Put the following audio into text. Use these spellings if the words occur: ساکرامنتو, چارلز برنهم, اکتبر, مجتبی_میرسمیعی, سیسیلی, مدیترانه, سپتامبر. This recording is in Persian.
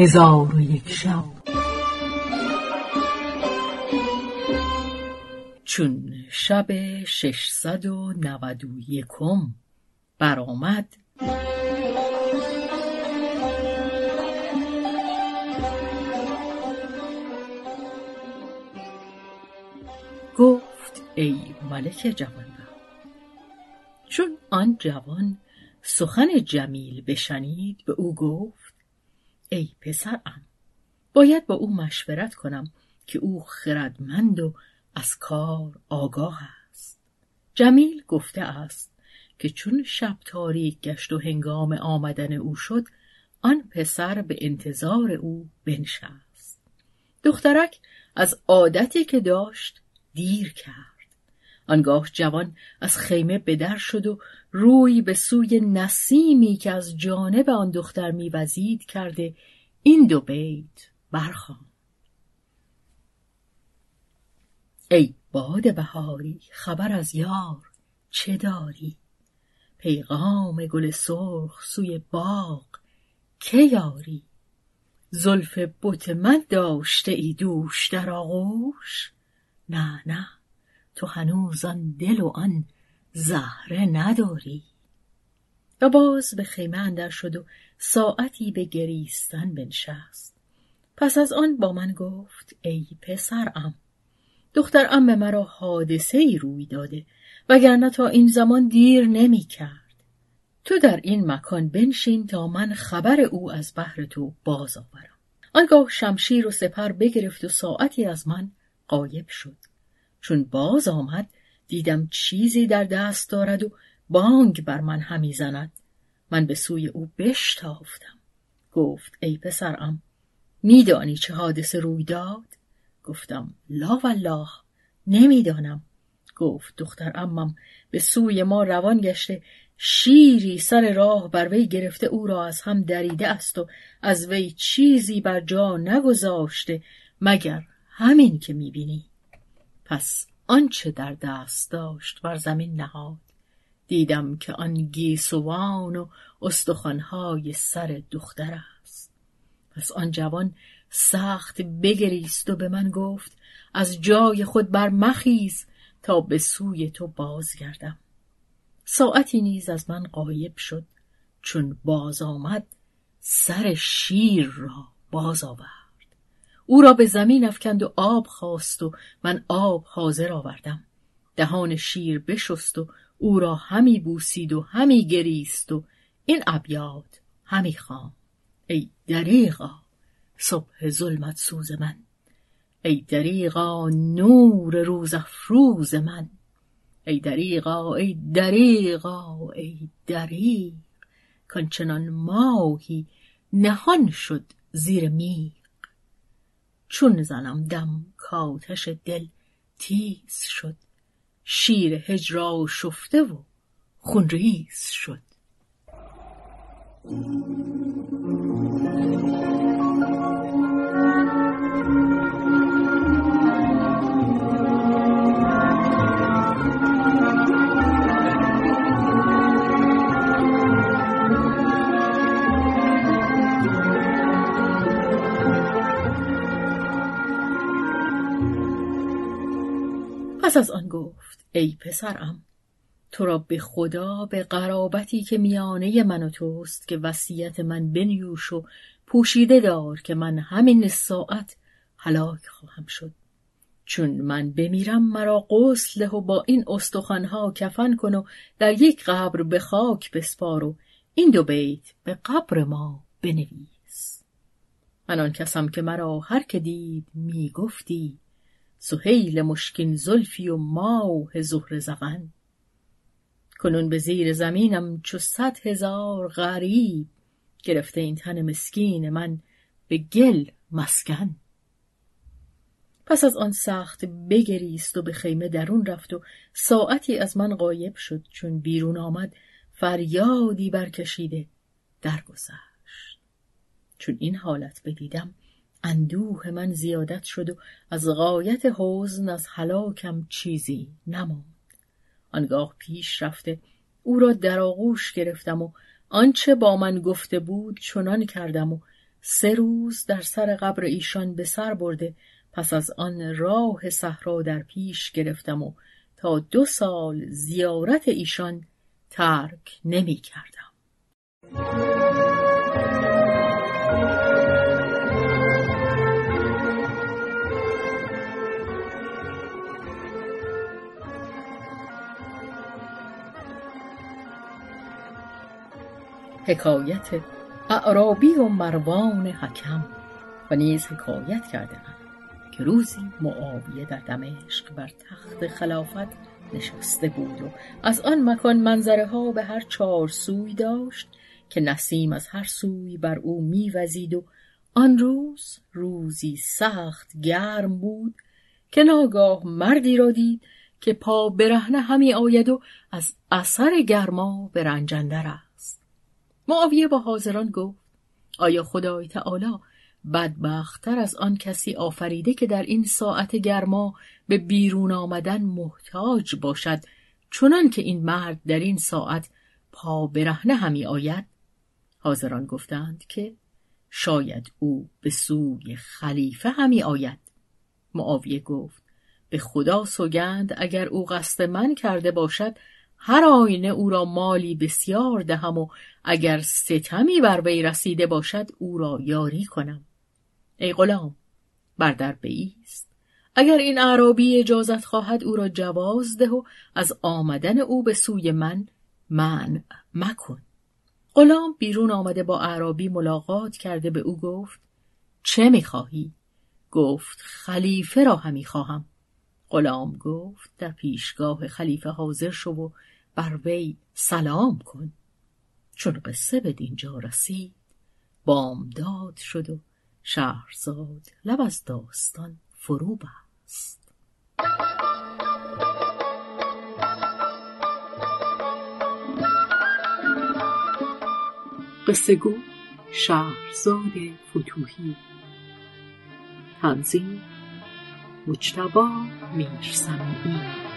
هزار و یک شب. چون شب 691 برآمد، گفت ای ملک جوانبخت. چون آن جوان سخن جمیل بشنید به او گفت ای پسرم، باید با او مشورت کنم که او خردمند و از کار آگاه است. جمیل گفته است که چون شب تاریک گشت و هنگام آمدن او شد، آن پسر به انتظار او بنشست. دخترک از عادتی که داشت دیر کرد. آنگاه جوان از خیمه بدر شد و روی به سوی نسیمی که از جانب آن دختر می‌وزید کرده این دو بیت برخواند: ای باد بهاری خبر از یار چه داری؟ پیغام گل سرخ سوی باغ که یاری؟ زلف بت من داشته ای دوش در آغوش؟ نه نه، تو هنوز آن دل و آن زهره نداری. و باز به خیمه اندر شد و ساعتی به گریستن بنشست. پس از آن با من گفت ای پسرم، دخترم به مرا حادثه ای روی داده، وگرنه تا این زمان دیر نمی کرد. تو در این مکان بنشین تا من خبر او از بحر تو باز آورم. آنگاه شمشیر و سپر بگرفت و ساعتی از من غایب شد. چون باز آمد دیدم چیزی در دست دارد و بانگ بر من همی زند. من به سوی او بشتافتم. گفت ای پسرم، میدانی چه حادثه روی داد؟ گفتم لا والله نمیدانم. گفت دختر عمم به سوی ما روان گشته، شیری سر راه بر وی گرفته، او را از هم دریده است و از وی چیزی بر جا نگذاشته مگر همین که میبینی. پس آنچه در دست داشت بر زمین نهاد. دیدم که آن گیسوان و استخوان‌های سر دختر است. پس آن جوان سخت بگریست و به من گفت از جای خود بر مخیز تا به سوی تو بازگردم. ساعتی نیز از من غایب شد. چون باز آمد سر شیر را باز آورد. او را به زمین افکند و آب خواست و من آب حاضر آوردم. دهان شیر بشست و او را همی بوسید و همی گریست و این ابیات همی خواند: ای دریغا صبح ظلمت سوز من، ای دریغا نور روز افروز من، ای دریغا ای دریغا ای دریغ، کانچنان ماهی نهان شد زیر میغ. چون زنم دم کاتش دل تیز شد، شیر هجرا شفته و خونریز شد. پس از آن گفت ای پسرم، تو را به خدا به قرابتی که میانه من و توست که وصیت من بنیوش و پوشیده دار که من همین ساعت هلاک خواهم شد. چون من بمیرم مرا غسل ده و با این استخوانها کفن کن و در یک قبر به خاک بسپار و این دو بیت به قبر ما بنویس. من آن کسم که مرا هر که دید می گفتی سهیل مشکین زلفی و ماه زهر زغن، کنون به زیر زمینم چو 100,000 غریب، گرفته این تن مسکین من به گل مسکن. پس از آن سخت بگریست و به خیمه درون رفت و ساعتی از من غایب شد. چون بیرون آمد فریادی برکشیده درگذشت. چون این حالت بدیدم اندوه من زیادت شد و از غایت حزن از هلاکم چیزی نماند. آنگاه پیش رفته او را در آغوش گرفتم و آنچه با من گفته بود چنان کردم و 3 روز در سر قبر ایشان به سر برده، پس از آن راه صحرا در پیش گرفتم و تا 2 سال زیارت ایشان ترک نمی کردم. حکایت اعرابی و مروان حکم. و نیز حکایت کرده‌اند که روزی معاویه در دمشق بر تخت خلافت نشسته بود و از آن مکان منظره ها به هر 4 سوی داشت که نسیم از هر سوی بر او می‌وزید و آن روز روزی سخت گرم بود که ناگاه مردی را دید که پا برهنه همی آید و از اثر گرما به رنجاندر. معاویه با حاضران گفت: آیا خدای تعالی بدبخت‌تر از آن کسی آفریده که در این ساعت گرما به بیرون آمدن محتاج باشد، چنان که این مرد در این ساعت پا برهنه همی آید؟ حاضران گفتند که شاید او به سوی خلیفه همی آید. معاویه گفت: به خدا سوگند اگر او قصد من کرده باشد، هر آینه او را مالی بسیار دهم و اگر ستمی بر وی رسیده باشد او را یاری کنم. ای غلام، بر در بایست، اگر این اعرابی اجازت خواهد او را جواز ده و از آمدن او به سوی من منع مکن. غلام بیرون آمده با اعرابی ملاقات کرده به او گفت: چه می‌خواهی؟ گفت: خلیفه را همی خواهم. غلام گفت: در پیشگاه خلیفه حاضر شو و بر وی سلام کن. چون قصه به دینجا رسید، بامداد شد و شهرزاد لب از داستان فرو بست. قصه گو شهرزاد فتوحی. تنظیم مجتبی میرسمیعی.